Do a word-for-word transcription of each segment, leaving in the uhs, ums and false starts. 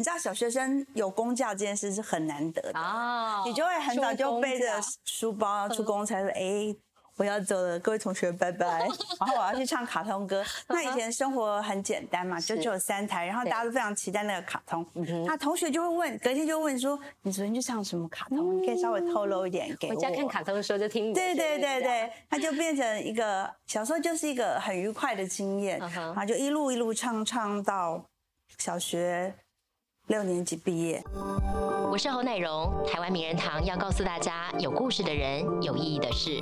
你知道小学生有公教这件事是很难得的、哦、你就会很早就背着书包出公差说哎，我要走了，各位同学拜拜然后我要去唱卡通歌那以前生活很简单嘛，就只有三台，然后大家都非常期待那个卡通，那同学就会问，隔天就问说你昨天去唱什么卡通、嗯、你可以稍微透露一点给我，我家看卡通的时候就听你的，对对对对，它就变成一个小时候就是一个很愉快的经验、嗯、然后就一路一路唱唱到小学六年级毕业。我是侯乃荣，台湾名人堂要告诉大家，有故事的人，有意义的事。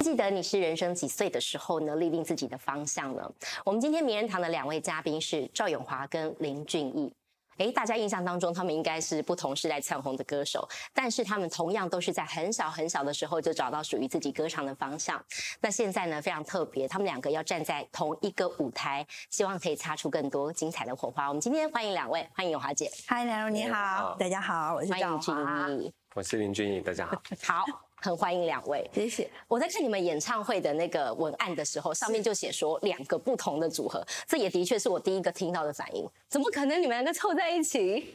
记得你是人生几岁的时候呢，立定自己的方向呢？我们今天名人堂的两位嘉宾是赵咏华跟林俊逸。哎，大家印象当中他们应该是不同时代窜红的歌手，但是他们同样都是在很小很小的时候就找到属于自己歌唱的方向。那现在呢非常特别，他们两个要站在同一个舞台，希望可以擦出更多精彩的火花。我们今天欢迎两位，欢迎咏华姐。嗨，乃荣你好。大家好，我是赵咏华。我是林俊逸，大家好。好，很欢迎两位，谢谢。我在看你们演唱会的那个文案的时候，上面就写说两个不同的组合，这也的确是我第一个听到的反应。怎么可能你们两个凑在一起？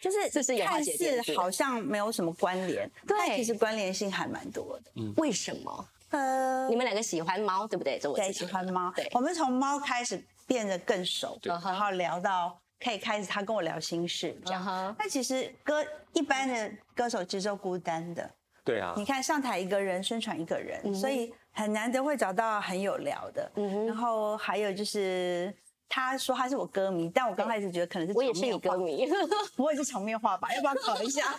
就是这是看似好像没有什么关联，对，其实关联性还蛮多的。嗯，为什么？呃，你们两个喜欢猫，对不对？对，喜欢猫。对，我们从猫开始变得更熟，然后聊到。可以开始他跟我聊心事这样、uh-huh. 但其实歌一般的歌手其实都孤单的，对啊，你看上台一个人宣传一个人、mm-hmm. 所以很难得会找到很有聊的、mm-hmm. 然后还有就是他说他是我歌迷，但我刚开始觉得可能是我也是你歌迷我也是场面话吧要不要考一下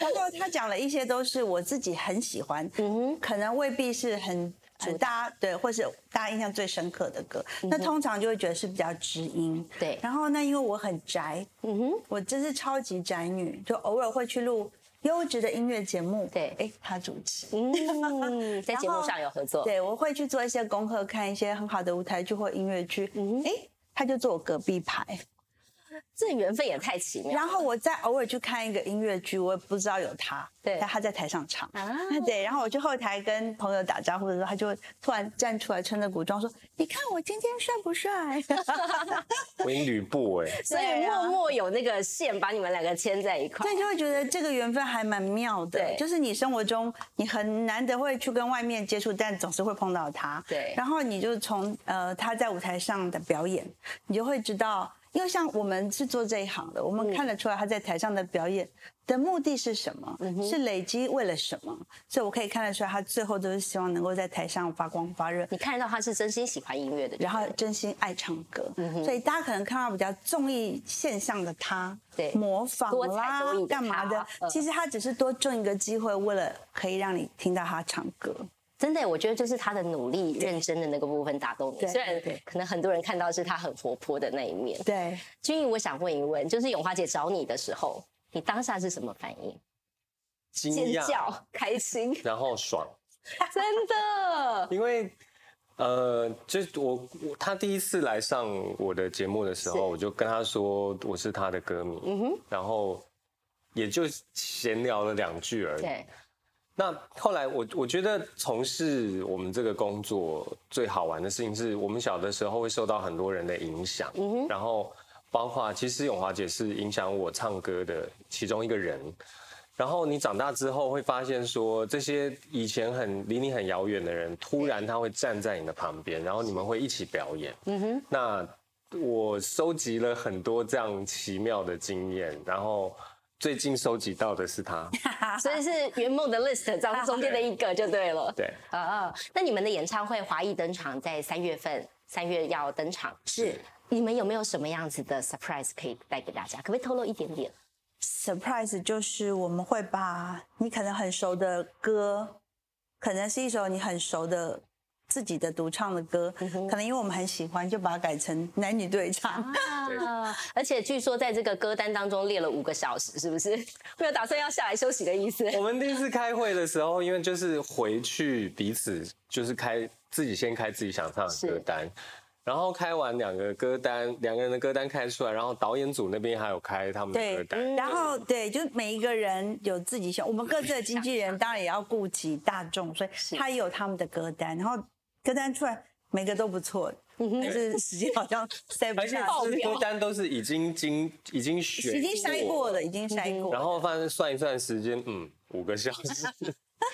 然后他讲了一些都是我自己很喜欢、mm-hmm. 可能未必是很很大对，或是大家印象最深刻的歌、嗯、那通常就会觉得是比较知音，对，然后那因为我很宅、嗯、哼，我真是超级宅女，就偶尔会去录优质的音乐节目，对，哎，他主持、嗯、在节目上有合作，对，我会去做一些功课，看一些很好的舞台剧或音乐剧，哎、嗯，他就坐我隔壁排，这缘分也太奇妙了。然后我再偶尔去看一个音乐剧，我也不知道有他，对，但他在台上唱、啊、对，然后我去后台跟朋友打招呼的时候，他就突然站出来穿着古装说你看我今天帅不帅文旅部哎、欸，所以默默有那个线把你们两个牵在一块，但就会觉得这个缘分还蛮妙的，对，就是你生活中你很难得会去跟外面接触，但总是会碰到他，对，然后你就从呃他在舞台上的表演，你就会知道，因为像我们是做这一行的，我们看得出来他在台上的表演的目的是什么、嗯、是累积为了什么，所以我可以看得出来他最后都是希望能够在台上发光发热，你看得到他是真心喜欢音乐的，然后真心爱唱歌、嗯、所以大家可能看到比较综艺现象的他，对，模仿啦干嘛的、嗯、其实他只是多挣一个机会，为了可以让你听到他唱歌，真的，我觉得就是他的努力认真的那个部分打动你，虽然可能很多人看到是他很活泼的那一面，对，俊逸，我想问一问，就是咏华姐找你的时候，你当下是什么反应？惊讶、尖叫、开心，然后爽真的因为呃，就我他第一次来上我的节目的时候，我就跟他说我是他的歌迷、嗯、哼，然后也就闲聊了两句而已，对，那后来我我觉得从事我们这个工作最好玩的事情是，我们小的时候会受到很多人的影响、嗯、然后包括其实咏华姐是影响我唱歌的其中一个人，然后你长大之后会发现说，这些以前很离你很遥远的人，突然他会站在你的旁边，然后你们会一起表演、嗯、哼，那我收集了很多这样奇妙的经验，然后最近收集到的是他所以是圆梦的 list 当中间的一个就对了对啊、哦，那你们的演唱会华艺登场在三月份，三月要登场，是你们有没有什么样子的 surprise 可以带给大家，可不可以透露一点点？ surprise 就是我们会把你可能很熟的歌，可能是一首你很熟的自己的独唱的歌、嗯、可能因为我们很喜欢，就把它改成男女对唱、啊、而且据说在这个歌单当中列了五个小时，是不是没有打算要下来休息的意思？我们第一次开会的时候，因为就是回去彼此就是开自己先开自己想唱的歌单，然后开完两个歌单，两个人的歌单开出来，然后导演组那边还有开他们的歌单，对、嗯、然后对，就每一个人有自己想，我们各自的经纪人当然也要顾及大众，所以他也有他们的歌单，然后歌单出来，每个都不错，但是时间好像塞不下。而且多单都是已经经已经选已经筛过了，已经筛过了。然后反正算一算时间，嗯，五个小时。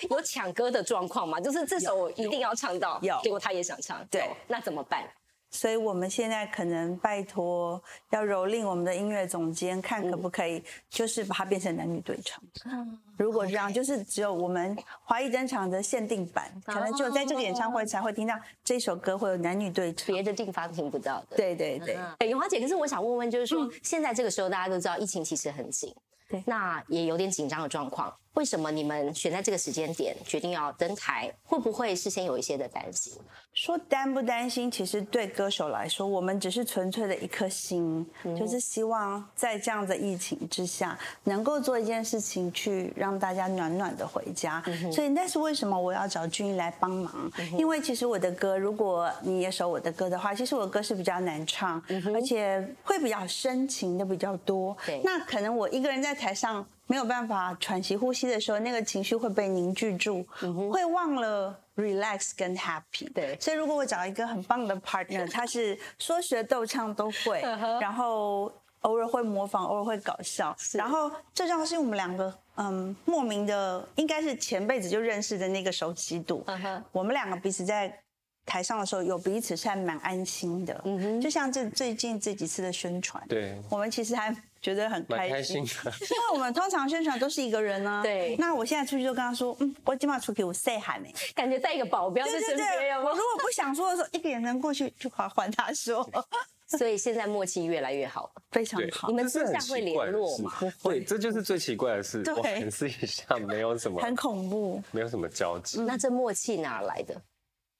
有抢歌的状况吗？就是这首一定要唱到，结果他也想唱，对，那怎么办？所以我们现在可能拜托要蹂躏我们的音乐总监，看可不可以就是把它变成男女对唱。嗯，如果这样，就是只有我们华艺专场的限定版，可能只有在这个演唱会才会听到这首歌会有男女对唱，别的地方听不到的。对对对，咏华姐，可是我想问问，就是说现在这个时候大家都知道疫情其实很紧，对，那也有点紧张的状况，为什么你们选在这个时间点决定要登台？会不会事先有一些的担心？说担不担心，其实对歌手来说，我们只是纯粹的一颗心，嗯，就是希望在这样的疫情之下，能够做一件事情去让大家暖暖的回家。嗯，所以那是为什么我要找俊逸来帮忙，嗯，因为其实我的歌，如果你也熟我的歌的话，其实我的歌是比较难唱，嗯，而且会比较深情的比较多。那可能我一个人在台上没有办法喘息呼吸的时候，那个情绪会被凝聚住，嗯，会忘了 relax 跟 happy。 对，所以如果我找一个很棒的 partner， 他是说学逗唱都会，然后偶尔会模仿，偶尔会搞笑，然后这张是我们两个嗯，莫名的应该是前辈子就认识的那个熟悉度，嗯，我们两个彼此在台上的时候有彼此是还蛮安心的，嗯，就像这最近这几次的宣传，对，我们其实还觉得很开心，蛮开心的，因为我们通常宣传都是一个人啊。对。那我现在出去就跟他说，嗯，我今晚出去我谁喊呢？感觉带一个保镖在身边。我如果不想说的时候，一个眼神过去就还还他说。所以现在默契越来越好了，非常好。你们私下会联络吗？对，这就是最奇怪的事。我们私下没有什么，很恐怖，没有什么交集。那这默契哪来的？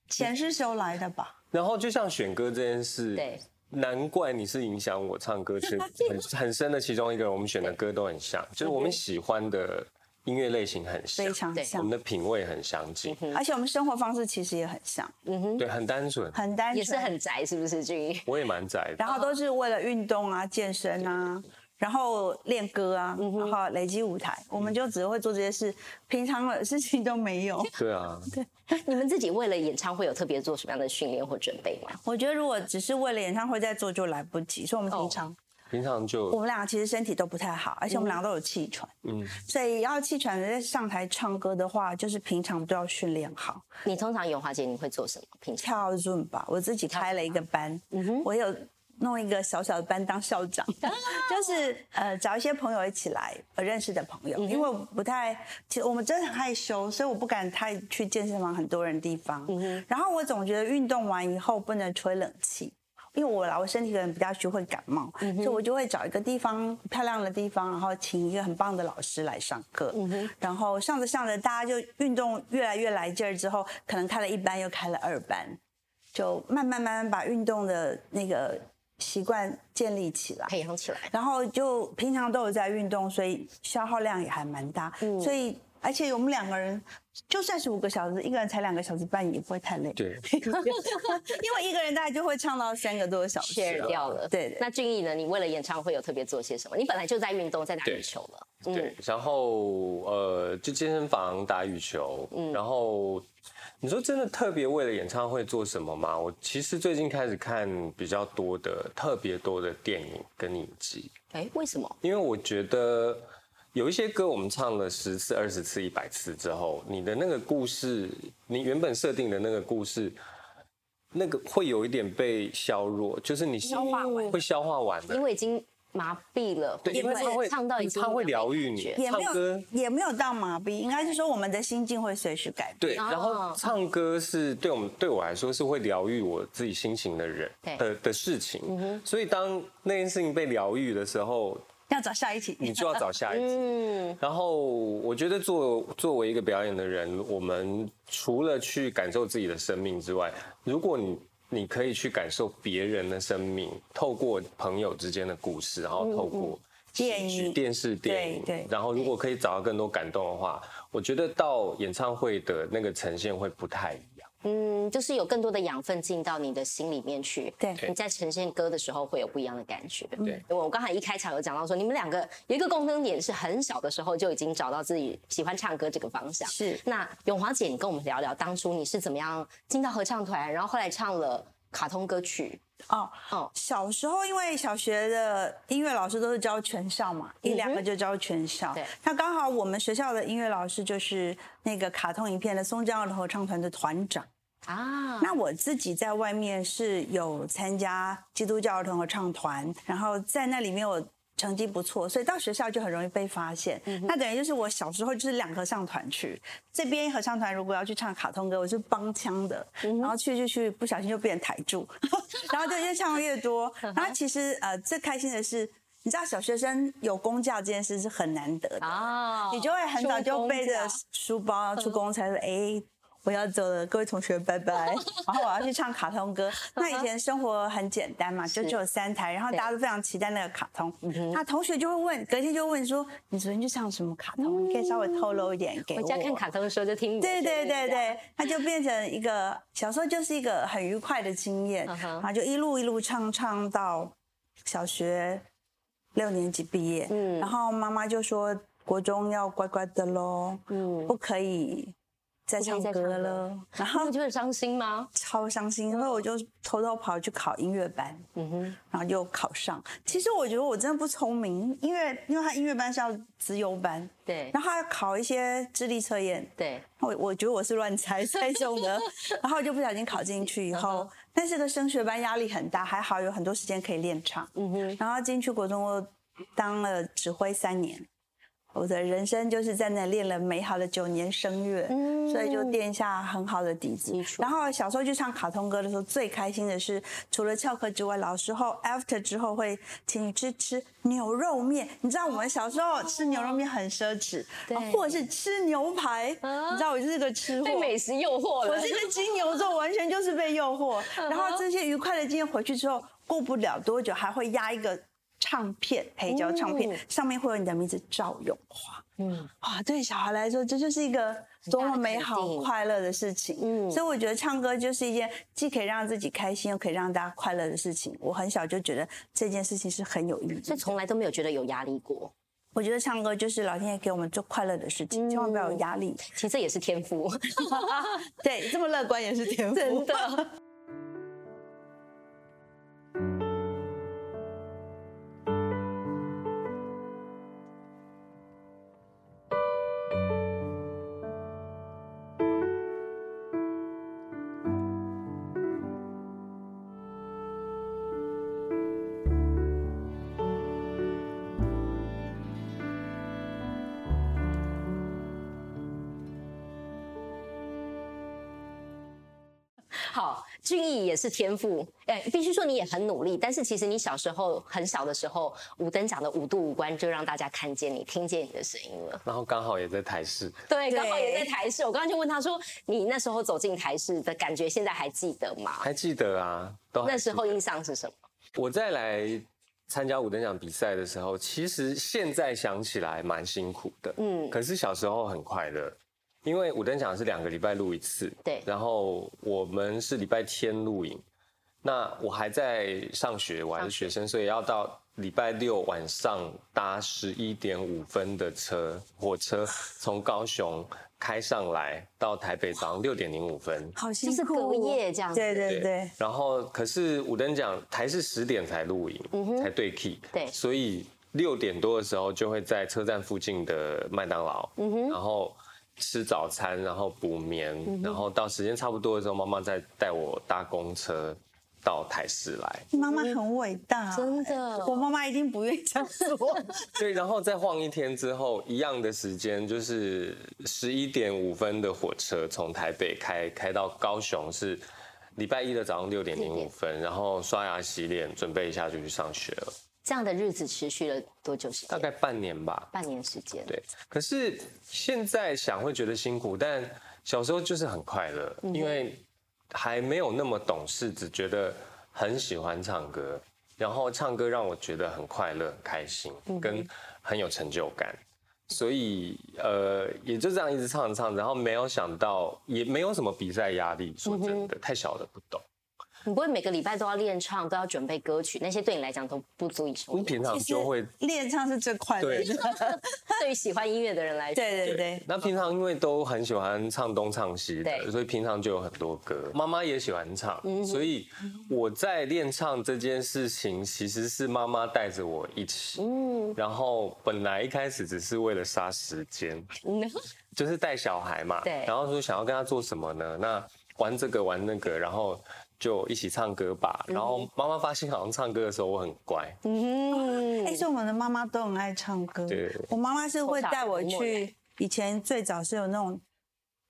钱是修来的吧？然后就像选歌这件事，对。难怪你是影响我唱歌曲很很深的其中一个人，我们选的歌都很像，就是我们喜欢的音乐类型很像，非常像，我们的品味很相近，而且我们生活方式其实也很像，嗯哼，对，很单纯，很单纯，也是很宅，是不是俊逸？我也蛮宅的，然后都是为了运动啊、健身啊，然后练歌啊，然后累积舞台，我们就只会做这些事，平常的事情都没有。对啊，对。你们自己为了演唱会有特别做什么样的训练或准备吗？我觉得如果只是为了演唱会在做就来不及，所以我们平常、哦、平常就我们两个其实身体都不太好，而且我们两个都有气喘，嗯，所以要气喘在上台唱歌的话，就是平常都要训练好。你通常咏华姐你会做什么？平常跳 Zoom 吧，我自己开了一个班，嗯，我有。弄一个小小的班当校长，就是呃找一些朋友一起来，我认识的朋友，因为我不太，其实我们真的很害羞，所以我不敢太去健身房很多人的地方。然后我总觉得运动完以后不能吹冷气，因为我啦，我身体可能比较虚，会感冒，所以我就会找一个地方漂亮的地方，然后请一个很棒的老师来上课。然后上着上着，大家就运动越来越来劲儿之后，可能开了一班又开了二班，就慢慢慢慢把运动的那个。习惯建立起来，培养起来，然后就平常都有在运动，所以消耗量也还蛮大，嗯，所以而且我们两个人就算是五个小时，一个人才两个小时半也不会太累，对，因为一个人大概就会唱到三个多小时 share 掉了，对， 对， 對。那俊逸呢，你为了演唱会有特别做些什么？你本来就在运动，在打羽球了， 对， 對，嗯，然后呃就健身房打羽球，嗯，然后你说真的特别为了演唱会做什么吗？我其实最近开始看比较多的、特别多的电影跟影集。哎，为什么？因为我觉得有一些歌我们唱了十次、二十次、一百次之后，你的那个故事，你原本设定的那个故事，那个会有一点被削弱，就是你消化完，会消化完的，因为已经。麻痹了，对，因为他会唱到已经，他会疗愈你，唱歌也没有到麻痹，应该是说我们的心境会随时改变。对，然后唱歌是对我们对我来说是会疗愈我自己心情的人的的事情，嗯，所以当那件事情被疗愈的时候，要找下一集，你就要找下一集。嗯，然后我觉得作作为一个表演的人，我们除了去感受自己的生命之外，如果你你可以去感受别人的生命，透过朋友之间的故事，然后透过电影、电视、电影，对，然后如果可以找到更多感动的话，我觉得到演唱会的那个呈现会不太一样。嗯，就是有更多的养分进到你的心里面去，对，你在呈现歌的时候会有不一样的感觉。对，我刚才一开场有讲到说，你们两个有一个共同点是很小的时候就已经找到自己喜欢唱歌这个方向。是，那咏华姐，你跟我们聊聊当初你是怎么样进到合唱团，然后后来唱了卡通歌曲。哦，哦，小时候因为小学的音乐老师都是教全校嘛，嗯、一两个就教全校。对，那刚好我们学校的音乐老师就是那个卡通影片的松江儿童合唱团的团长啊。那我自己在外面是有参加基督教儿童合唱团，然后在那里面我成绩不错，所以到学校就很容易被发现。嗯、那等于就是我小时候就是两合唱团去，这边合唱团如果要去唱卡通歌，我是帮腔的，嗯、然后去就去，不小心就变台柱，然后就越唱越多。然后其实呃，最开心的是，你知道小学生有公教这件事是很难得的，哦、你就会很早就背着书包出公差，哎，我要走了，各位同学拜拜。然后我要去唱卡通歌。那以前生活很简单嘛，就只有三台，然后大家都非常期待那个卡通。那同学就会问，隔天就问说，你昨天去唱什么卡通？嗯、你可以稍微透露一点给我。我家看卡通的时候就听你的。对对对对，那就变成一个小时候就是一个很愉快的经验，嗯、然后就一路一路唱唱到小学六年级毕业。嗯、然后妈妈就说，国中要乖乖的咯，嗯、不可以在唱歌了，然后你就很伤心吗？超伤心，然后我就偷偷跑去考音乐班，嗯哼，然后又考上。其实我觉得我真的不聪明，因为因为他音乐班是要资优班，对，然后他要考一些智力测验，对，我我觉得我是乱猜猜中的，然后就不小心考进去以后，但是个升学班压力很大，还好有很多时间可以练唱，嗯哼，然后进去国中我当了指挥三年。我的人生就是在那练了美好的九年声乐，嗯、所以就垫下很好的底子。然后小时候去唱卡通歌的时候，最开心的是除了翘课之外，老师后 after 之后会请你去吃牛肉面。你知道我们小时候吃牛肉面很奢侈，哦、或者是吃牛排。啊、你知道我就是个吃货，被美食诱惑了。我是个金牛座，完全就是被诱惑。然后这些愉快的经验回去之后，过不了多久还会压一个唱片，黑胶唱片，嗯、上面会有你的名字赵咏华。嗯，哇，对小孩来说，这就是一个多么美好快乐的事情。嗯，所以我觉得唱歌就是一件既可以让自己开心，又可以让大家快乐的事情。我很小就觉得这件事情是很有意义，所以从来都没有觉得有压力过。我觉得唱歌就是老天爷给我们做快乐的事情，嗯、千万不要有压力。其实这也是天赋，对，这么乐观也是天赋，真的。好，俊逸也是天赋，哎，必须说你也很努力，但是其实你小时候很小的时候，五等奖的五度五关就让大家看见你、听见你的声音了。然后刚好也在台视，对，刚好也在台视。我刚刚就问他说，你那时候走进台视的感觉，现在还记得吗？还记得啊，都还记得。那时候印象是什么？我再来参加五等奖比赛的时候，其实现在想起来蛮辛苦的，嗯，可是小时候很快乐。因为五等奖是两个礼拜录一次，对，然后我们是礼拜天录影，那我还在上学，我还是学生，所以要到礼拜六晚上搭十一点五分的车火车，从高雄开上来到台北，早上六点零五分，好辛苦，就是隔夜这样子，对对 对, 对。然后可是五等奖台是十点才录影，嗯、才对 key， 对，所以六点多的时候就会在车站附近的麦当劳，嗯、然后吃早餐，然后补眠，嗯、然后到时间差不多的时候，妈妈再带我搭公车到台视来。妈妈很伟大，真的，我妈妈一定不愿意这样说。对，然后再晃一天之后，一样的时间就是十一点五分的火车从台北开开到高雄，是礼拜一的早上六点零五分，然后刷牙洗脸，准备一下就去上学了。这样的日子持续了多久时间？大概半年吧，半年时间。对，可是现在想会觉得辛苦，但小时候就是很快乐，嗯、因为还没有那么懂事，只觉得很喜欢唱歌，然后唱歌让我觉得很快乐、很开心，跟很有成就感。嗯、所以呃，也就这样一直唱着唱着，然后没有想到，也没有什么比赛压力。说真的，嗯、太小了不懂。你不会每个礼拜都要练唱，都要准备歌曲，那些对你来讲都不足以成。你平常就会练唱是最快乐的。对于喜欢音乐的人来说，对对对。那平常因为都很喜欢唱东唱西的，所以平常就有很多歌。妈妈也喜欢唱，嗯、所以我在练唱这件事情其实是妈妈带着我一起。嗯。然后本来一开始只是为了杀时间，嗯、就是带小孩嘛。对。然后说想要跟他做什么呢？那玩这个玩那个，然后。就一起唱歌吧，然后妈妈发现好像唱歌的时候我很乖，嗯，哎、欸，所以我们的妈妈都很爱唱歌。对，我妈妈是会带我去，以前最早是有那种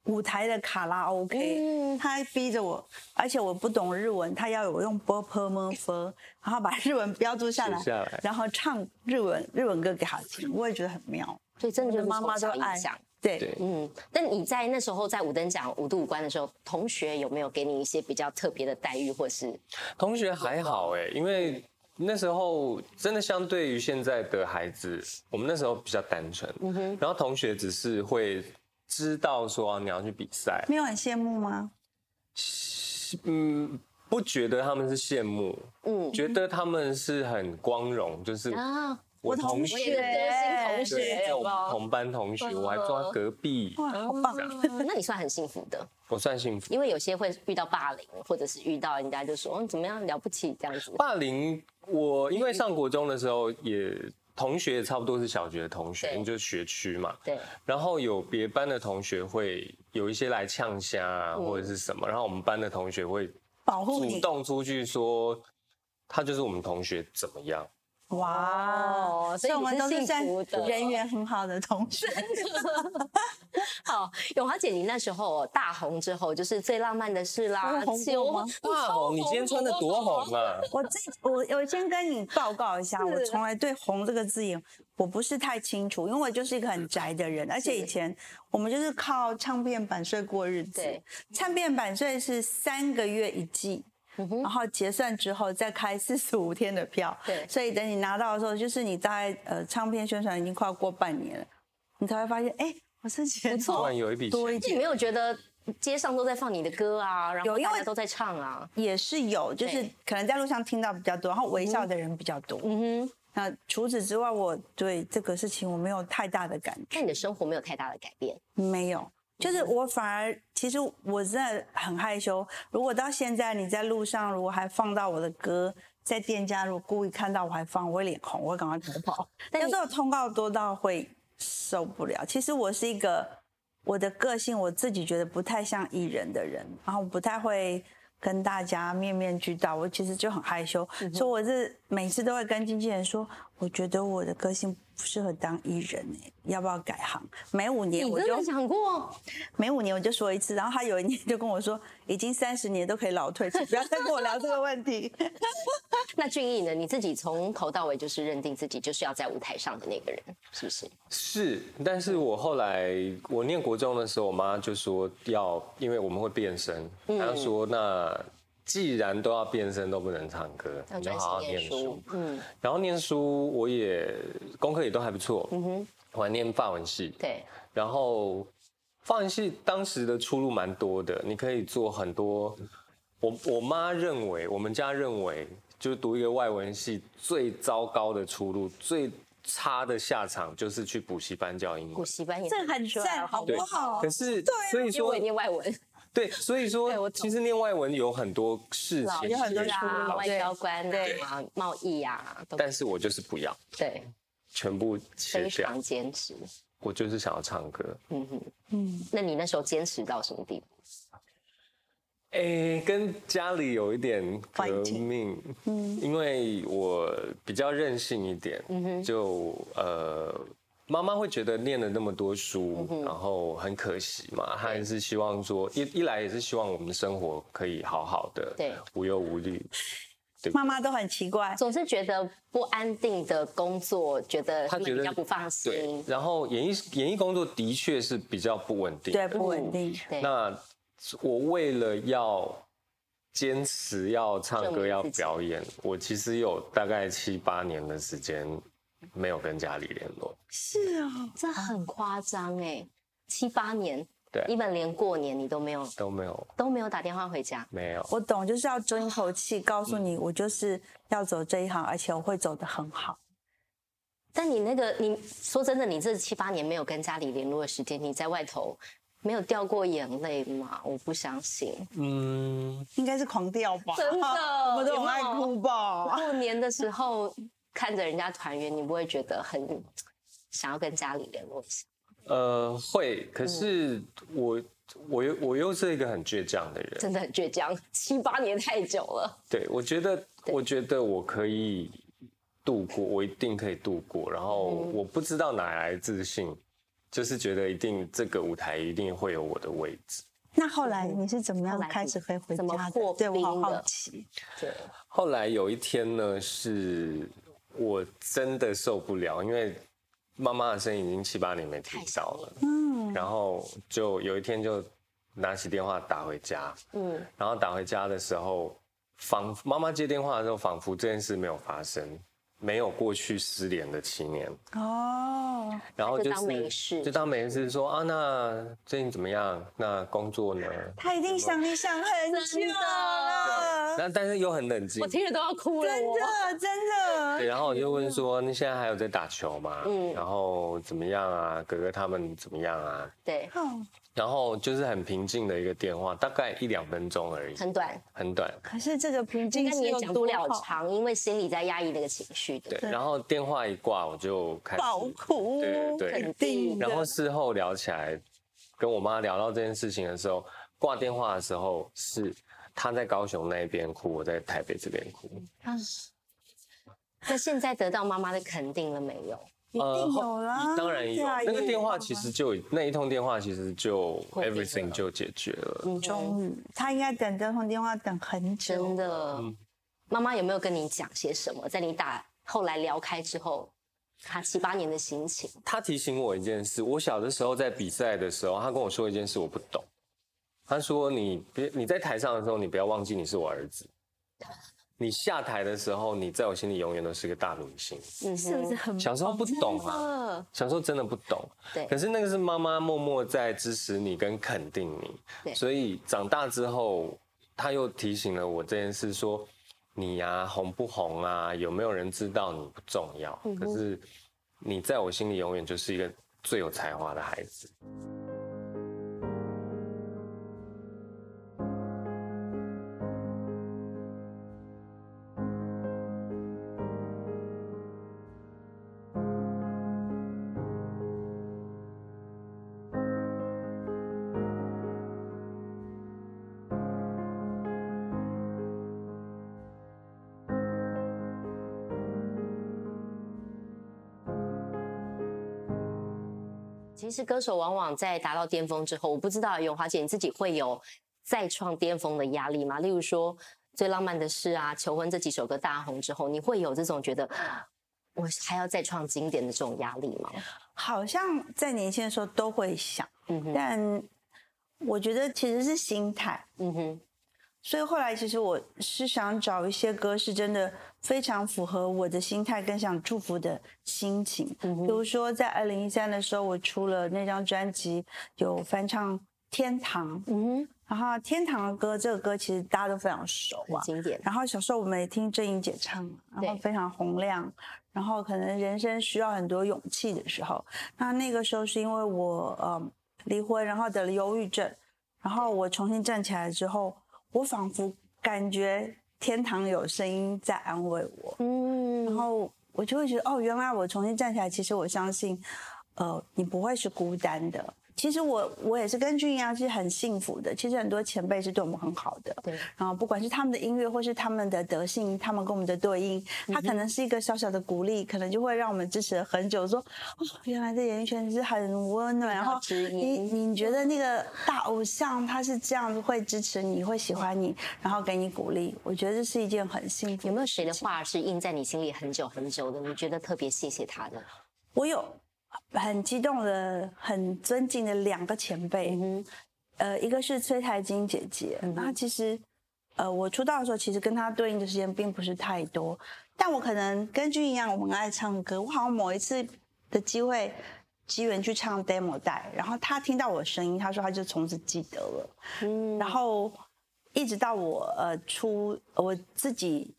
舞台的卡拉 OK，、嗯、她逼着我，而且我不懂日文，她要我用 波波摩佛， 然后把日文标注下来，下来然后唱日文日文歌给她听，我也觉得很妙。所以真的就是妈妈都爱。对，嗯，但你在那时候在五等奖五度五关的时候，同学有没有给你一些比较特别的待遇，或是？同学还好哎、欸，因为那时候真的相对于现在的孩子，我们那时候比较单纯，嗯、然后同学只是会知道说你要去比赛，没有很羡慕吗？嗯。不觉得他们是羡慕，嗯，觉得他们是很光荣，就是我同学，我同学，我同班同学，我还坐在隔壁，哇，好棒！那你算很幸福的，我算幸福，因为有些会遇到霸凌，或者是遇到人家就说，嗯，怎么样了不起这样子。霸凌，我因为上国中的时候也同学也差不多是小学的同学，就是学区嘛，对。然后有别班的同学会有一些来呛虾啊，或者是什么，然后我们班的同学会。主动出去说，他就是我们同学怎么样？哇，所以我们都是在人缘很好的同学。好，永华姐，你那时候大红之后，就是最浪漫的事啦。秋大红，你今天穿的多红啊！我这我我先跟你报告一下，我从来对红这个字眼我不是太清楚，因为我就是一个很宅的人，而且以前我们就是靠唱片版税过日子。唱片版税是三个月一季。然后结算之后再开四十五天的票，对，所以等你拿到的时候，就是你大概呃唱片宣传已经快过半年了，你才会发现，哎，我之前突然有一笔多一点，你没有觉得街上都在放你的歌啊，然后大家都在唱啊，也是有，就是可能在路上听到比较多，然后微笑的人比较多，嗯哼。那除此之外，我对这个事情我没有太大的感觉。但你的生活没有太大的改变？没有。就是我反而，其实我真的很害羞。如果到现在你在路上，如果还放到我的歌，在店家如果故意看到我还放，我会脸红，我会赶快逃跑。但是我通告多到会受不了。其实我是一个，我的个性我自己觉得不太像艺人的人，然后不太会跟大家面面俱到，我其实就很害羞，嗯、所以我是每次都会跟经纪人说，我觉得我的个性。不适合当艺人哎、欸，要不要改行？每五年我就你真的想过，每五年我就说一次。然后他有一年就跟我说，已经三十年都可以老退，不要再跟我聊这个问题。那俊逸呢？你自己从头到尾就是认定自己就是要在舞台上的那个人，是不是？是，但是我后来我念国中的时候，我妈就说要，因为我们会变声，嗯、她说那。既然都要变身，都不能唱歌，你就好好念书。嗯，然后念书，我也功课也都还不错。嗯哼，我还念法文系。对，然后法文系当时的出路蛮多的，你可以做很多。我我妈认为，我们家认为，就是读一个外文系最糟糕的出路，最差的下场就是去补习班教英文。补习班也这很赞，好不好？可是，对，所以说我也念外文。对，所以说其实念外文有很多事情，有很多啊，外交官啊，贸易啊，但是我就是不要，对，全部切掉，非常坚持。我就是想要唱歌，嗯哼，嗯。那你那时候坚持到什么地步？哎，跟家里有一点革命，嗯，因为我比较任性一点，嗯哼，就呃。妈妈会觉得念了那么多书，嗯、然后很可惜嘛。她也是希望说，一一来也是希望我们的生活可以好好的，对，无忧无虑。对，妈妈都很奇怪，总是觉得不安定的工作，觉得她比较不放心。对，然后演艺演艺工作的确是比较不稳定，对，不稳定。对，那我为了要坚持要唱歌要表演，我其实有大概七八年的时间。没有跟家里联络。是哦，这很夸张哎，七八年。对，一本连过年你都没有都没有都没有打电话回家，没有。我懂，就是要争一口气，告诉你我就是要走这一行，而且我会走得很好。但你那个，你说真的，你这七八年没有跟家里联络的时间，你在外头没有掉过眼泪吗？我不相信。嗯，应该是狂掉吧。真的，我们都很爱哭吧。过年的时候看着人家团圆，你不会觉得很想要跟家里联络一下？呃，会，可是我、嗯、我又我又是一个很倔强的人，真的很倔强，七八年太久了。对，我觉得我觉得我可以度过，我一定可以度过。然后我不知道哪来的自信，嗯、就是觉得一定这个舞台一定会有我的位置。那后来你是怎么样开始会回家的？对，我好好奇。对，后来有一天呢，是我真的受不了，因为妈妈的声音已经七八年没听到了，嗯，然后就有一天就拿起电话打回家，嗯，然后打回家的时候，仿妈妈接电话的时候，仿佛这件事没有发生，没有过去失联的七年哦，然后就是就当没事，就当没事说啊，那最近怎么样？那工作呢？他一定想你想很久了，那但是又很冷静，我听着都要哭了，真的真的。对，然后我就问说：“你现在还有在打球吗？嗯，然后怎么样啊？哥哥他们怎么样啊？”对，然后就是很平静的一个电话，大概一两分钟而已，很短，很短。可是这个平静是有多长？因为心里在压抑那个情绪的。对，然后电话一挂，我就开始爆哭，对对，肯定。然后事后聊起来，跟我妈聊到这件事情的时候，挂电话的时候是她在高雄那边哭，我在台北这边哭。啊。那现在得到妈妈的肯定了没有？一定有啦，当然有。那个电话其实就那一通电话其实就 everything 就解决了。终于，他应该等这通电话等很久。真的，妈妈有没有跟你讲些什么？在你打后来聊开之后，他七八年的心情。他提醒我一件事，我小的时候在比赛的时候，他跟我说一件事，我不懂。他说：“你别你在台上的时候，你不要忘记你是我儿子。”你下台的时候，你在我心里永远都是个大明星，是不是很？小时候不懂啊，小时候真的不懂。对，可是那个是妈妈默默在支持你跟肯定你，所以长大之后，他又提醒了我这件事，说你啊红不红啊，有没有人知道你不重要，可是你在我心里永远就是一个最有才华的孩子。其实歌手往往在达到巅峰之后，我不知道咏华姐你自己会有再创巅峰的压力吗？例如说最浪漫的事啊、求婚这几首歌大红之后，你会有这种觉得我还要再创经典的这种压力吗？好像在年轻的时候都会想、嗯、但我觉得其实是心态、嗯、哼，所以后来其实我是想找一些歌是真的非常符合我的心态跟想祝福的心情、嗯、比如说在二零一三的时候我出了那张专辑有翻唱天堂、嗯、然后天堂的歌这个歌其实大家都非常熟啊，经典。然后小时候我们也听郑怡姐唱，然后非常洪亮，然后可能人生需要很多勇气的时候，那那个时候是因为我、呃、离婚，然后得了忧郁症，然后我重新站起来之后，我仿佛感觉天堂有声音在安慰我，嗯，然后我就会觉得哦，原来我重新站起来，其实我相信，呃，你不会是孤单的。其实我我也是跟君一样，是很幸福的。其实很多前辈是对我们很好的，对。然后不管是他们的音乐，或是他们的德性，他们跟我们的对应，他可能是一个小小的鼓励，可能就会让我们支持了很久。说哦，原来这演艺圈是很温暖。然后你你觉得那个大偶像他是这样子会支持你，会喜欢你，然后给你鼓励。我觉得这是一件很幸福。有没有谁的话是印在你心里很久很久的？你觉得特别谢谢他的？我有。很激动的、很尊敬的两个前辈，嗯、呃，一个是崔台菁姐姐，那、嗯、其实呃，我出道的时候其实跟他对应的时间并不是太多，但我可能跟君一样，我很爱唱歌，我好像某一次的机会机缘去唱 demo 带，然后他听到我的声音，他说他就从此记得了，嗯，然后一直到我呃出我自己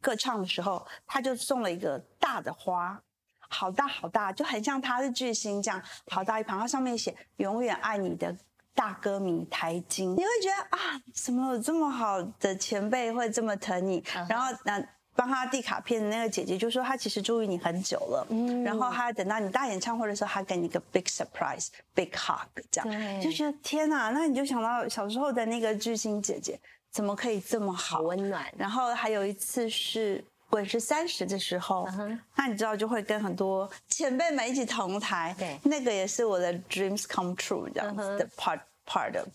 歌唱的时候，他就送了一个大的花，好大好大，就很像他是巨星这样，好大一盘，它上面写永远爱你的大歌迷台金，你会觉得啊，怎么有这么好的前辈会这么疼你？ Uh-huh. 然后那帮他递卡片的那个姐姐就说，她其实注意你很久了，嗯，然后她等到你大演唱会的时候，她给你一个 big surprise big hug 这样，就觉得天哪，那你就想到小时候的那个巨星姐姐怎么可以这么好，好温暖。然后还有一次是滚石三十的时候，uh-huh. 那你知道就会跟很多前辈们一起同台，对，那个也是我的 dreams come true 这样子的 part、uh-huh. part of。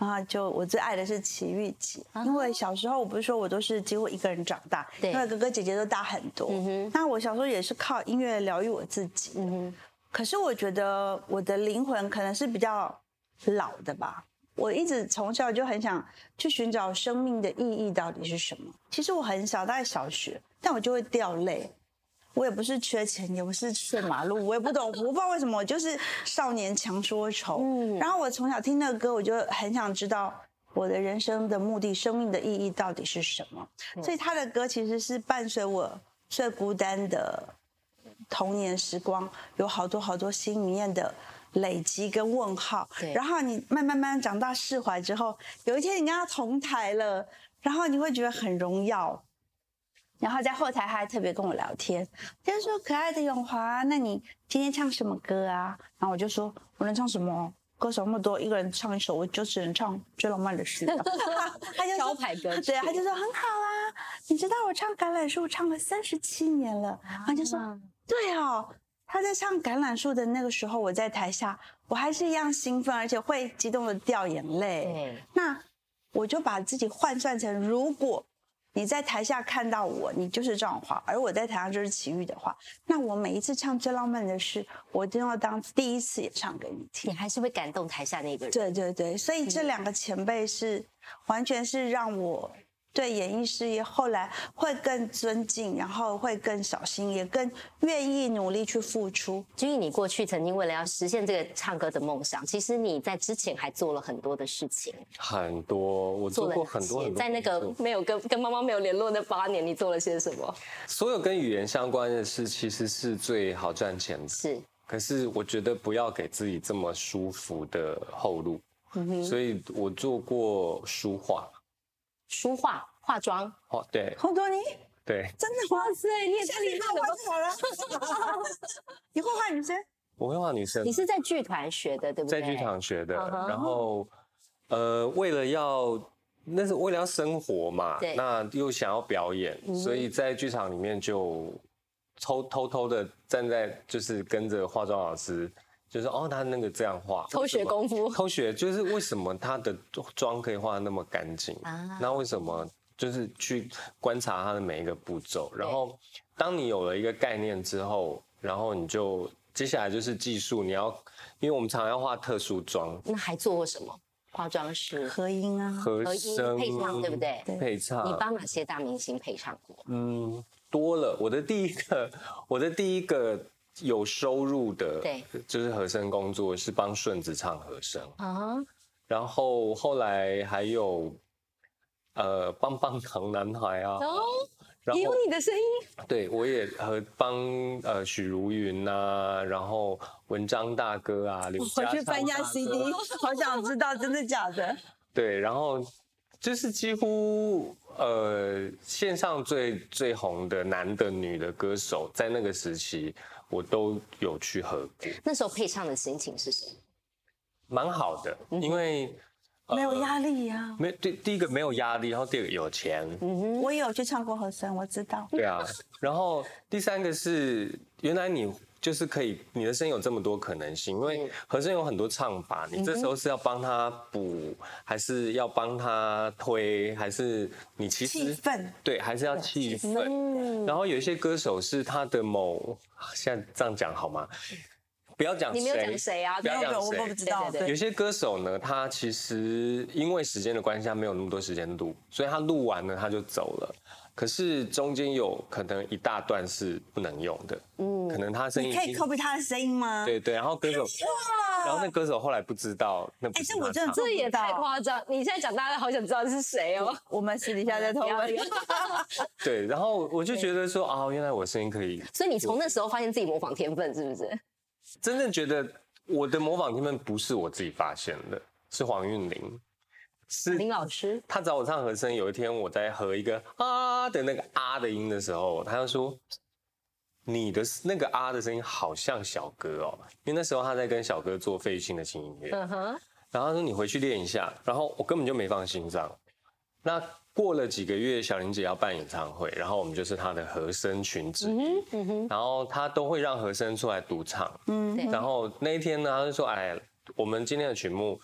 然后就我最爱的是齐豫集，uh-huh. 因为小时候我不是说我都是几乎一个人长大，对，因为哥哥姐姐都大很多。Uh-huh. 那我小时候也是靠音乐疗愈我自己的，uh-huh. 可是我觉得我的灵魂可能是比较老的吧。我一直从小就很想去寻找生命的意义到底是什么。其实我很小，大概小学，但我就会掉泪。我也不是缺钱，也不是睡马路，我也不懂，我不知道为什么，我就是少年强说愁。嗯。然后我从小听那个歌，我就很想知道我的人生的目的、生命的意义到底是什么。所以他的歌其实是伴随我最孤单的童年时光，有好多好多心里面的累积跟问号，然后你慢慢慢长大释怀之后，有一天你跟他同台了，然后你会觉得很荣耀。然后在后台他还特别跟我聊天，他就说：“可爱的永华，那你今天唱什么歌啊？”然后我就说：“我能唱什么？歌手那么多，一个人唱一首，我就只能唱《最浪漫的事》啊。”他就招牌歌曲，对，他就说很好啊。你知道我唱《橄榄树》唱了三十七年了，然后就说：“对哦。”他在唱《橄榄树》的那个时候，我在台下，我还是一样兴奋，而且会激动的掉眼泪。那我就把自己换算成，如果你在台下看到我，你就是赵咏华，而我在台上就是齐豫的话，那我每一次唱《最浪漫的事》，我一定要当第一次也唱给你听。你还是会感动台下那个人。对对对，所以这两个前辈是完全是让我对演艺事业后来会更尊敬，然后会更小心，也更愿意努力去付出。君毅，你过去曾经为了要实现这个唱歌的梦想，其实你在之前还做了很多的事情。很多，我做过很多很多。在那个没有跟跟妈妈没有联络那八年，你做了些什么？所有跟语言相关的事，其实是最好赚钱的。是。可是我觉得不要给自己这么舒服的后路，嗯，所以我做过书画。书画、化妆，哦，对，好多你，对，真的哇塞，你也太厉害了！你会画女生？我会画女生。你是在剧团学的，对不对？在剧团学的， uh-huh. 然后，呃，为了要，那是为了要生活嘛，那又想要表演，嗯，所以在剧场里面就偷偷偷的站在，就是跟着化妆老师。就是哦，他那个这样画，偷学功夫，偷学就是为什么他的妆可以画得那么干净啊？那为什么就是去观察他的每一个步骤？然后，当你有了一个概念之后，然后你就接下来就是技术，你要，因为我们常常要画特殊妆。那还做过什么？化妆师合音啊，合声配唱，对不对？配唱。你帮哪些大明星配唱过？嗯，多了。我的第一个，我的第一个。有收入的，对，就是和声工作，是帮顺子唱和声啊。Uh-huh. 然后后来还有，呃，棒棒糖男孩啊，哦，也有你的声音。对，我也和帮呃许茹芸啊，然后文章大哥啊，刘家昌大哥。我去翻一下 C D， 好想知道真的假的。对，然后就是几乎呃线上最最红的男的女的歌手，在那个时期。我都有去合作。那时候配唱的心情是什么？蛮好的，因为、嗯呃、没有压力呀、啊。没，第第一个没有压力，然后第二个有钱。嗯哼，我也有去唱过和声，我知道。对啊，然后第三个是原来你就是可以，你的声音有这么多可能性，因为和声有很多唱法，你这时候是要帮他补，还是要帮他推，还是你其实气氛，对，还是要气氛。然后有一些歌手是他的某，现在这样讲好吗？不要讲谁，你没有讲谁啊？不要讲谁，我不知道。有些歌手呢，他其实因为时间的关系，他没有那么多时间录，所以他录完呢他就走了。可是中间有可能一大段是不能用的，嗯，可能他声音你可以 copy 他的声音吗？对对，然后歌手，然后那歌手后来不知道那不是他唱的。哎、欸，这我真的这也太夸张！你现在讲，大家好想知道是谁哦。我们私底下在讨论。对，然后我就觉得说啊，原来我声音可以。所以你从那时候发现自己模仿天分是不是？真正觉得我的模仿天分不是我自己发现的，是黄韵玲。是林老师，他找我唱和声。有一天我在和一个啊的那个啊的音的时候，他就说：“你的那个啊的声音好像小哥哦。”因为那时候他在跟小哥做费玉清的轻音乐，嗯哼。然后他说：“你回去练一下。”然后我根本就没放心上。那过了几个月，小林姐要办演唱会，然后我们就是她的和声群之一，嗯哼，然后她都会让和声出来独唱，嗯，然后那一天呢，她就说：“哎，我们今天的曲目。”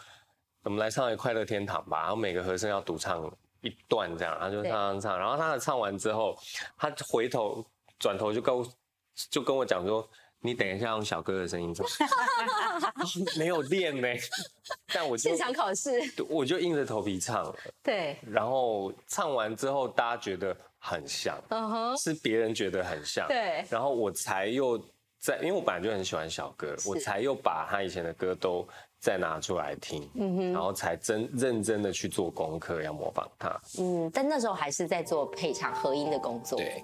我们来唱一《快乐天堂》吧，然后每个和声要独唱一段，这样，他就唱唱唱，然后他唱完之后，他回头转头就跟我就跟我讲说：“你等一下用小哥的声音唱。”没有练呢、欸，但我就现场考试，我就硬着头皮唱了。对，然后唱完之后，大家觉得很像， uh-huh. 是别人觉得很像，对，然后我才又在，因为我本来就很喜欢小哥，我才又把他以前的歌都。再拿出来听，嗯、然后才真认真的去做功课，要模仿他。嗯，但那时候还是在做配唱合音的工作。对。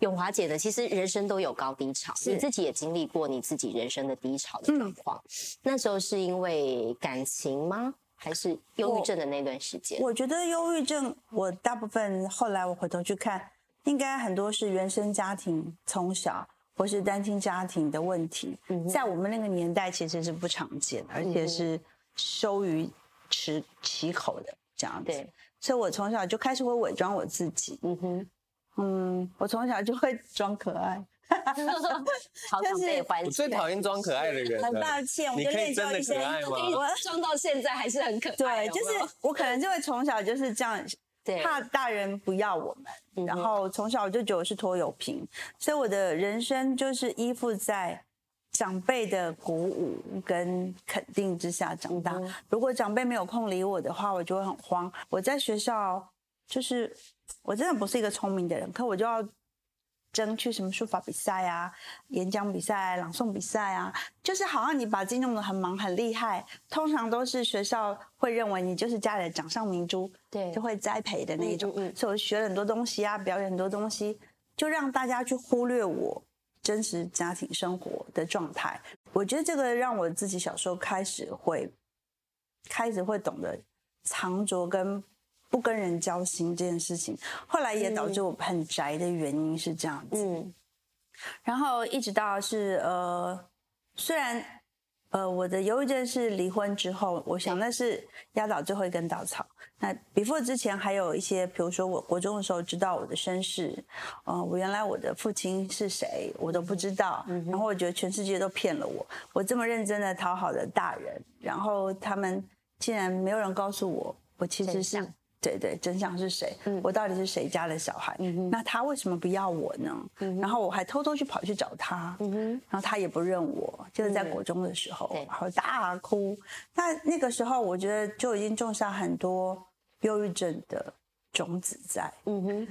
永华姐呢，其实人生都有高低潮，你自己也经历过你自己人生的低潮的状况、嗯。那时候是因为感情吗？还是忧郁症的那段时间？我觉得忧郁症，我大部分后来我回头去看，应该很多是原生家庭从小或是单亲家庭的问题、嗯，在我们那个年代其实是不常见的，而且是羞于吃其口的这样子。对，所以我从小就开始会伪装我自己。嗯哼。嗯，我从小就会装可爱，好像被环境。我最讨厌装可爱的人了。很抱歉，我就练就一身，我装到现在还是很可爱。对，就是我可能就会从小就是这样，怕大人不要我们，然后从小我就觉得我是拖油瓶，所以我的人生就是依附在长辈的鼓舞跟肯定之下长大。嗯、如果长辈没有空理我的话，我就会很慌。我在学校就是。我真的不是一个聪明的人，可我就要争取什么书法比赛啊、演讲比赛、啊、朗诵比赛啊，就是好像你把自己弄得很忙很厉害，通常都是学校会认为你就是家里的掌上明珠，对，就会栽培的那种。嗯嗯，所以我学了很多东西啊，表演很多东西，就让大家去忽略我真实家庭生活的状态。我觉得这个让我自己小时候开始会开始会懂得藏拙跟不跟人交心这件事情，后来也导致我很宅的原因是这样子。嗯，然后一直到是呃，虽然呃我的忧郁症是离婚之后，我想那是压倒最后一根稻草。那 before 之前还有一些，比如说我国中的时候知道我的身世，呃，我原来我的父亲是谁我都不知道，嗯，然后我觉得全世界都骗了我，我这么认真的讨好的大人，然后他们竟然没有人告诉我我其实是对对真相是谁，嗯，我到底是谁家的小孩，嗯，那他为什么不要我呢，嗯，然后我还偷偷去跑去找他，嗯，然后他也不认我，就是在国中的时候，嗯，然后大哭。那那个时候我觉得就已经种下很多忧郁症的种子在，嗯哼，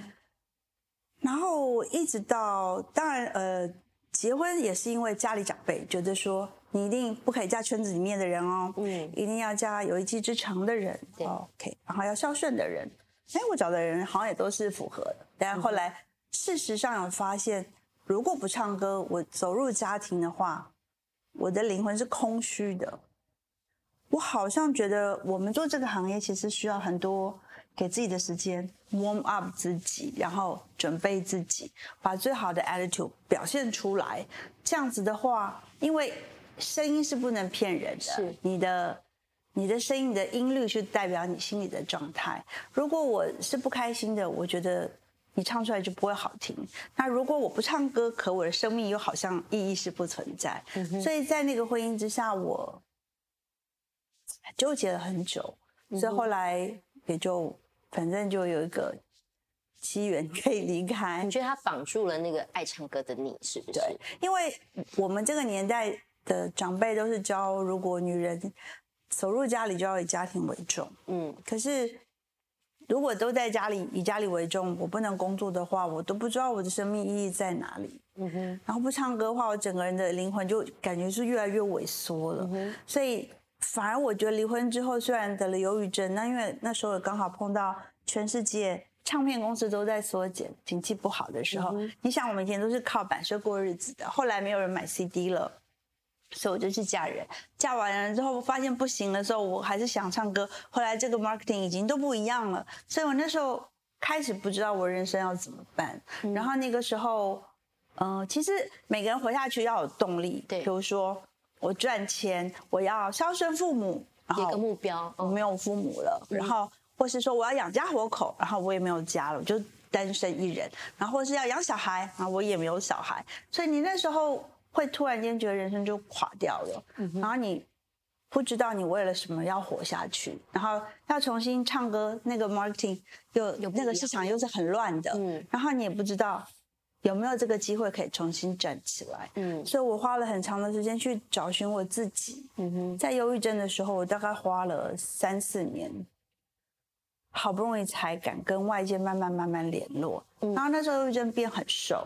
然后一直到当然呃结婚也是因为家里长辈觉得说你一定不可以嫁圈子里面的人哦，嗯，一定要嫁有一技之长的人，对 ，OK， 然后要孝顺的人。哎，我找的人好像也都是符合的。但后来，嗯，事实上有发现，如果不唱歌，我走入家庭的话，我的灵魂是空虚的。我好像觉得我们做这个行业其实需要很多给自己的时间 warm up 自己，然后准备自己，把最好的 attitude 表现出来。这样子的话，因为声音是不能骗人的，是你的你的声音你的音律是代表你心里的状态。如果我是不开心的，我觉得你唱出来就不会好听。那如果我不唱歌，可我的生命又好像意义是不存在，嗯，所以在那个婚姻之下我纠结了很久，嗯，所以后来也就反正就有一个机缘可以离开。你觉得他绑住了那个爱唱歌的你是不是？对，因为我们这个年代的长辈都是教，如果女人走入家里就要以家庭为重，嗯，可是如果都在家里以家里为重，我不能工作的话，我都不知道我的生命意义在哪里，嗯哼，然后不唱歌的话，我整个人的灵魂就感觉是越来越萎缩了，嗯，所以反而我觉得离婚之后虽然得了忧郁症，那因为那时候也刚好碰到全世界唱片公司都在缩减，景气不好的时候，嗯，你想我们以前都是靠版税过日子的，后来没有人买 C D 了，所以我就去嫁人，嫁完人之后发现不行的时候，我还是想唱歌。后来这个 marketing 已经都不一样了，所以我那时候开始不知道我人生要怎么办。嗯，然后那个时候，嗯，呃，其实每个人活下去要有动力，对，比如说我赚钱，我要孝顺父母，然后一个目标，我没有父母了，嗯，然后或是说我要养家活口，然后我也没有家了，我就单身一人，然后或是要养小孩，然后我也没有小孩，所以你那时候会突然间觉得人生就垮掉了，嗯，然后你不知道你为了什么要活下去，然后要重新唱歌，那个 marketing 又那个市场又是很乱的，嗯，然后你也不知道有没有这个机会可以重新站起来，嗯，所以我花了很长的时间去找寻我自己，嗯哼，在忧郁症的时候我大概花了三四年，好不容易才敢跟外界慢慢慢慢联络，嗯，然后那时候忧郁症变很瘦，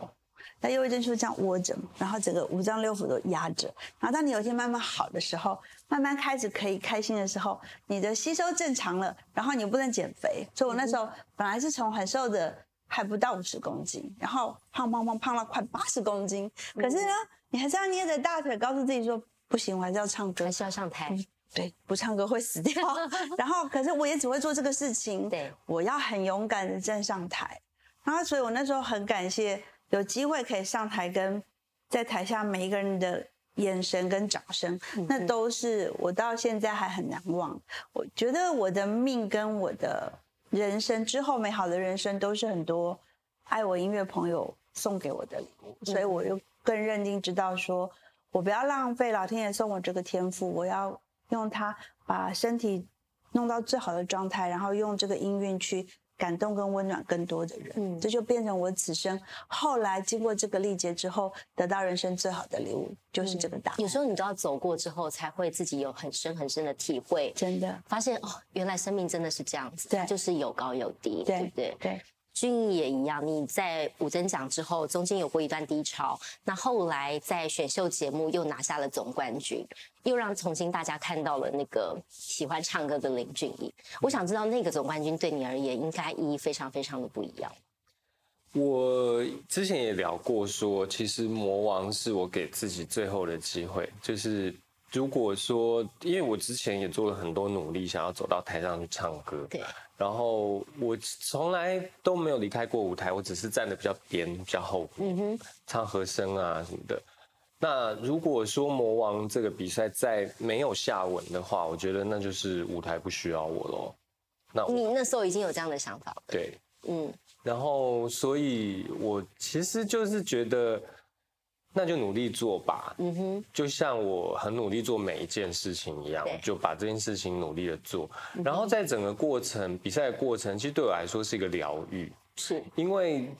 那忧郁症就这样窝着，然后整个五脏六腑都压着，然后当你有一天慢慢好的时候，慢慢开始可以开心的时候，你的吸收正常了，然后你不能减肥，所以我那时候本来是从很瘦的还不到五十公斤，然后胖胖胖胖到快八十公斤，可是呢，你还是要捏着大腿告诉自己说不行，我还是要唱歌，还是要上台，嗯，对，不唱歌会死掉然后可是我也只会做这个事情，对，我要很勇敢的站上台，然后所以我那时候很感谢有机会可以上台，跟在台下每一个人的眼神跟掌声，嗯，那都是我到现在还很难忘。我觉得我的命跟我的人生之后美好的人生都是很多爱我音乐朋友送给我的礼物，嗯，所以我又更认定知道说我不要浪费老天爷送我这个天赋，我要用它把身体弄到最好的状态，然后用这个音韵去感动跟温暖更多的人，嗯，这就变成我此生后来经过这个历劫之后得到人生最好的礼物，就是这个答案，嗯，有时候你都要走过之后才会自己有很深很深的体会，真的发现哦，原来生命真的是这样子，对，就是有高有低， 对， 对不对？对，均也一样，你在五等奖之后中间有过一段低潮，那后来在选秀节目又拿下了总冠军，又让重新大家看到了那个喜欢唱歌的林俊逸。我想知道那个总冠军对你而言应该意义非常非常的不一样。我之前也聊过说，其实魔王是我给自己最后的机会，就是如果说，因为我之前也做了很多努力，想要走到台上去唱歌，对，然后我从来都没有离开过舞台，我只是站得比较边、比较后面，嗯哼，唱和声啊什么的。那如果说魔王这个比赛再没有下文的话，我觉得那就是舞台不需要我咯。那我你那时候已经有这样的想法了？对，嗯。然后，所以我其实就是觉得，那就努力做吧。嗯哼，就像我很努力做每一件事情一样，我就把这件事情努力的做。嗯、然后在整个过程，比赛的过程，其实对我来说是一个疗愈，是因为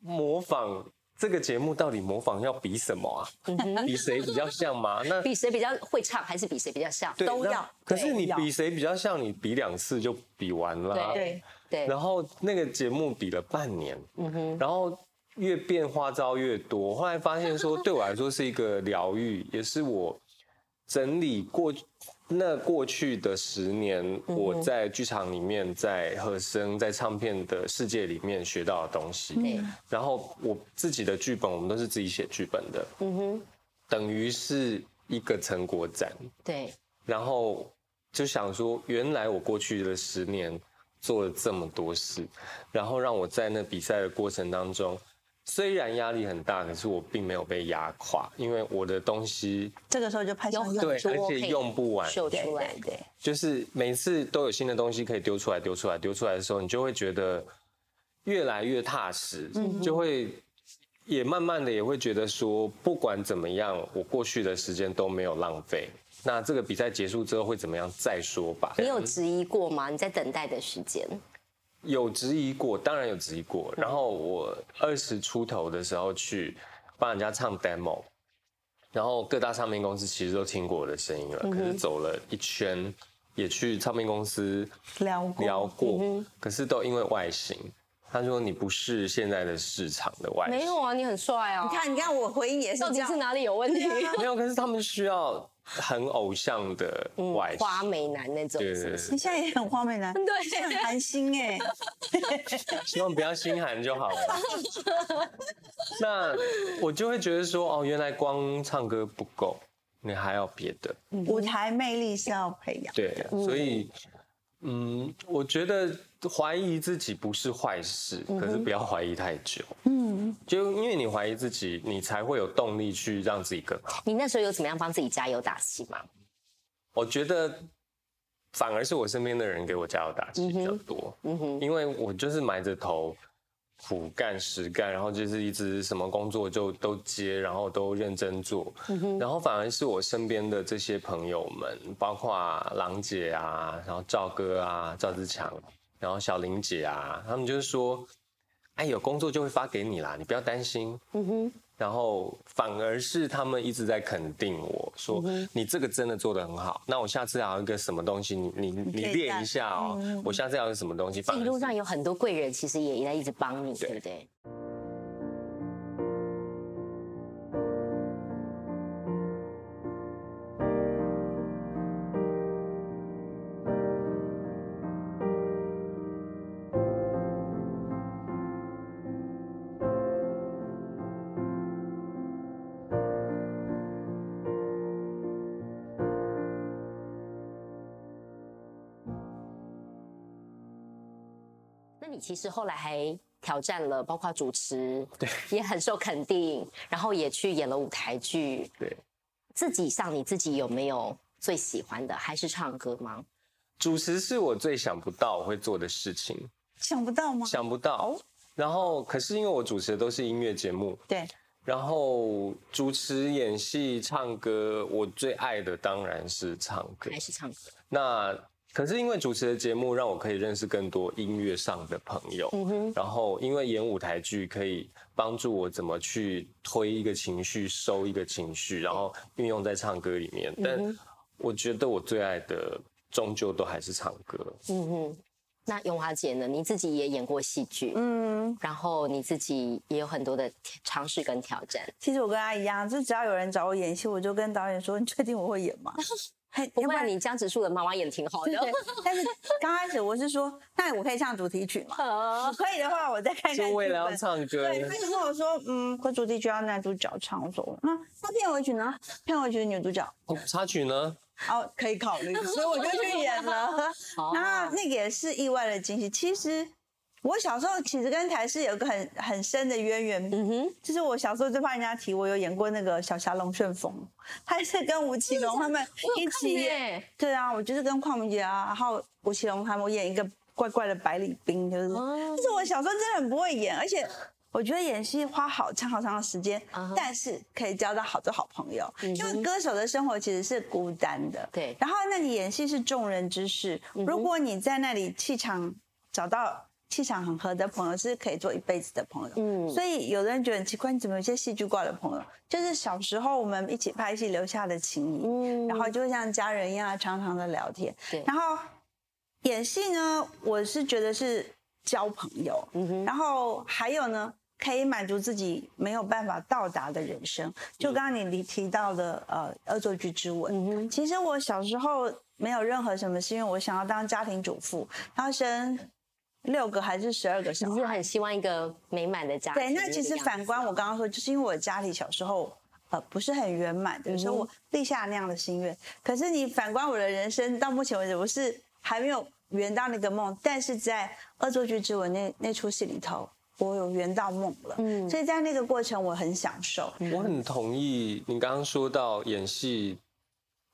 模仿。这个节目到底模仿要比什么啊？嗯、比谁比较像吗？那比谁比较会唱，还是比谁比较像？都要。可是你比谁比较像，你比两次就比完了、啊。对对。然后那个节目比了半年，嗯哼，然后越变花招越多。后来发现说，对我来说是一个疗愈，也是我整理过那过去的十年，嗯、我在剧场里面、在和声、在唱片的世界里面学到的东西。嗯、然后我自己的剧本，我们都是自己写剧本的，嗯哼，等于是一个成果展。对。然后就想说，原来我过去的十年做了这么多事，然后让我在那比赛的过程当中。虽然压力很大，可是我并没有被压垮，因为我的东西这个时候就拍上，对，而且用不完，秀出来，对，就是每次都有新的东西可以丢出来，丢出来，丢出来的时候，你就会觉得越来越踏实，嗯、就会也慢慢的也会觉得说，不管怎么样，我过去的时间都没有浪费。那这个比赛结束之后会怎么样，再说吧。你有质疑过吗？你在等待的时间？有质疑过，当然有质疑过。然后我二十出头的时候去帮人家唱 demo， 然后各大唱片公司其实都听过我的声音了，嗯、可是走了一圈，也去唱片公司聊过，聊过嗯、可是都因为外形。他说：“你不是现在的市场的外形。”没有啊，你很帅啊！你看，你看，我回应也是这样。到底是哪里有问题？没有，可是他们需要很偶像的外形，嗯、花美男那种。对对对，你现在也很花美男，对，现在很寒心哎。希望不要心寒就好了。那我就会觉得说，哦，原来光唱歌不够，你还要别的。舞台魅力是要培养。对，所以。嗯嗯，我觉得怀疑自己不是坏事，嗯、可是不要怀疑太久。嗯，就因为你怀疑自己，你才会有动力去让自己更好。你那时候有怎么样帮自己加油打气吗？我觉得反而是我身边的人给我加油打气比较多，嗯哼，因为我就是埋着头苦干实干，然后就是一直什么工作就都接，然后都认真做，嗯、然后反而是我身边的这些朋友们，包括郎姐啊，然后赵哥啊，赵志强，然后小玲姐啊，他们就是说，哎，有工作就会发给你啦，你不要担心，嗯哼，然后反而是他们一直在肯定我说，嗯、你这个真的做得很好，那我下次要一个什么东西，你你你练一下哦，嗯、我下次要一个什么东西。一路上有很多贵人，其实也在一直帮你， 对， 对不对？其实后来还挑战了，包括主持，对，也很受肯定，然后也去演了舞台剧。对，自己上你自己有没有最喜欢的？还是唱歌吗？主持是我最想不到我会做的事情。想不到吗？想不到。然后，可是因为我主持的都是音乐节目，对。然后主持、演戏、唱歌，我最爱的当然是唱歌，还是唱歌。那。可是因为主持的节目让我可以认识更多音乐上的朋友，嗯、然后因为演舞台剧可以帮助我怎么去推一个情绪、收一个情绪，然后运用在唱歌里面。嗯、但我觉得我最爱的终究都还是唱歌。嗯哼，那咏华姐呢？你自己也演过戏剧，嗯，然后你自己也有很多的尝试跟挑战。其实我跟她一样，就只要有人找我演戏，我就跟导演说：“你确定我会演吗？”不会，你江直树的妈妈演挺好的。但是刚开始我是说，那我可以唱主题曲吗？哦、可以的话，我再看看。就为了要唱歌。对，他就跟我说，嗯，可主题曲要男主角唱，我说那那片尾曲呢？片尾曲是女主角。哦、插曲呢？哦，可以考虑。所以我就去演了。那那个也是意外的惊喜。其实我小时候其实跟台视有一个很很深的渊源。嗯哼，就是我小时候最怕人家提我有演过那个小侠龙旋风。他是跟吴奇隆他们一起演，对啊，我就是跟邝明杰啊，然后吴奇隆他们演一个怪怪的百里兵，就是，但是我小时候真的很不会演，而且我觉得演戏花好长好长的时间，但是可以交到好多好朋友，因为歌手的生活其实是孤单的，对。然后那你演戏是众人之事，如果你在那里气场找到。气场很合的朋友是可以做一辈子的朋友，嗯，所以有的人觉得很奇怪，你怎么有些戏剧挂的朋友？就是小时候我们一起拍戏留下的情谊，嗯，然后就像家人一样常常的聊天。对，然后演戏呢，我是觉得是交朋友，嗯哼，然后还有呢，可以满足自己没有办法到达的人生。就刚刚你提到的，呃，恶作剧之吻，嗯哼，其实我小时候没有任何什么，是因为我想要当家庭主妇，然后生。六个还是十二个小孩，你是很希望一个美满的家庭。对，那其实反观我刚刚说，就是因为我家里小时候呃不是很圆满的，所以我立下那样的心愿。可是你反观我的人生到目前为止，我是还没有圆到那个梦，但是在《恶作剧之吻》那那出戏里头，我有圆到梦了。嗯，所以在那个过程我很享受。我很同意你刚刚说到演戏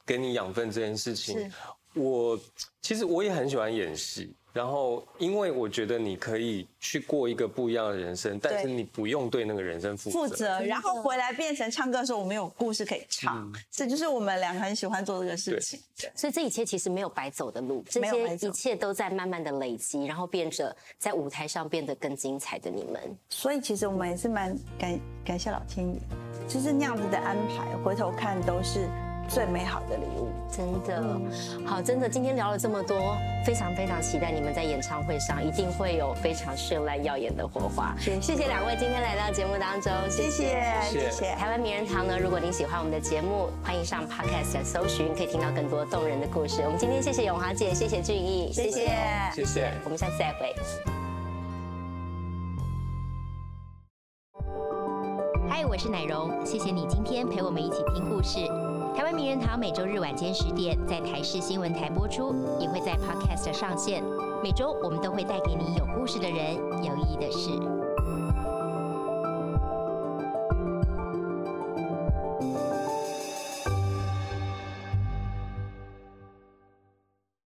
给你养分这件事情。我其实我也很喜欢演戏，然后因为我觉得你可以去过一个不一样的人生，但是你不用对那个人生负责，负责然后回来变成唱歌的时候我们有故事可以唱，嗯，这就是我们两个很喜欢做这个事情。对，所以这一切其实没有白走的路，这些一切都在慢慢的累积，然后变着在舞台上变得更精彩的你们。所以其实我们也是蛮感感谢老天爷，就是那样子的安排，回头看都是最美好的礼物，真的好，真的今天聊了这么多，非常非常期待你们在演唱会上一定会有非常绚烂耀眼的火花。谢谢两位今天来到节目当中，谢谢谢谢。台湾名人堂呢，如果您喜欢我们的节目，欢迎上 Podcast 来搜寻，可以听到更多动人的故事。我们今天谢谢咏华姐，谢谢俊逸，谢谢谢谢，我们下次再会。嗨，我是乃蓉，谢谢你今天陪我们一起听故事。台湾名人堂每周日晚间十点在台视新闻台播出，也会在 Podcast 上线。每周我们都会带给你有故事的人，有意义的事。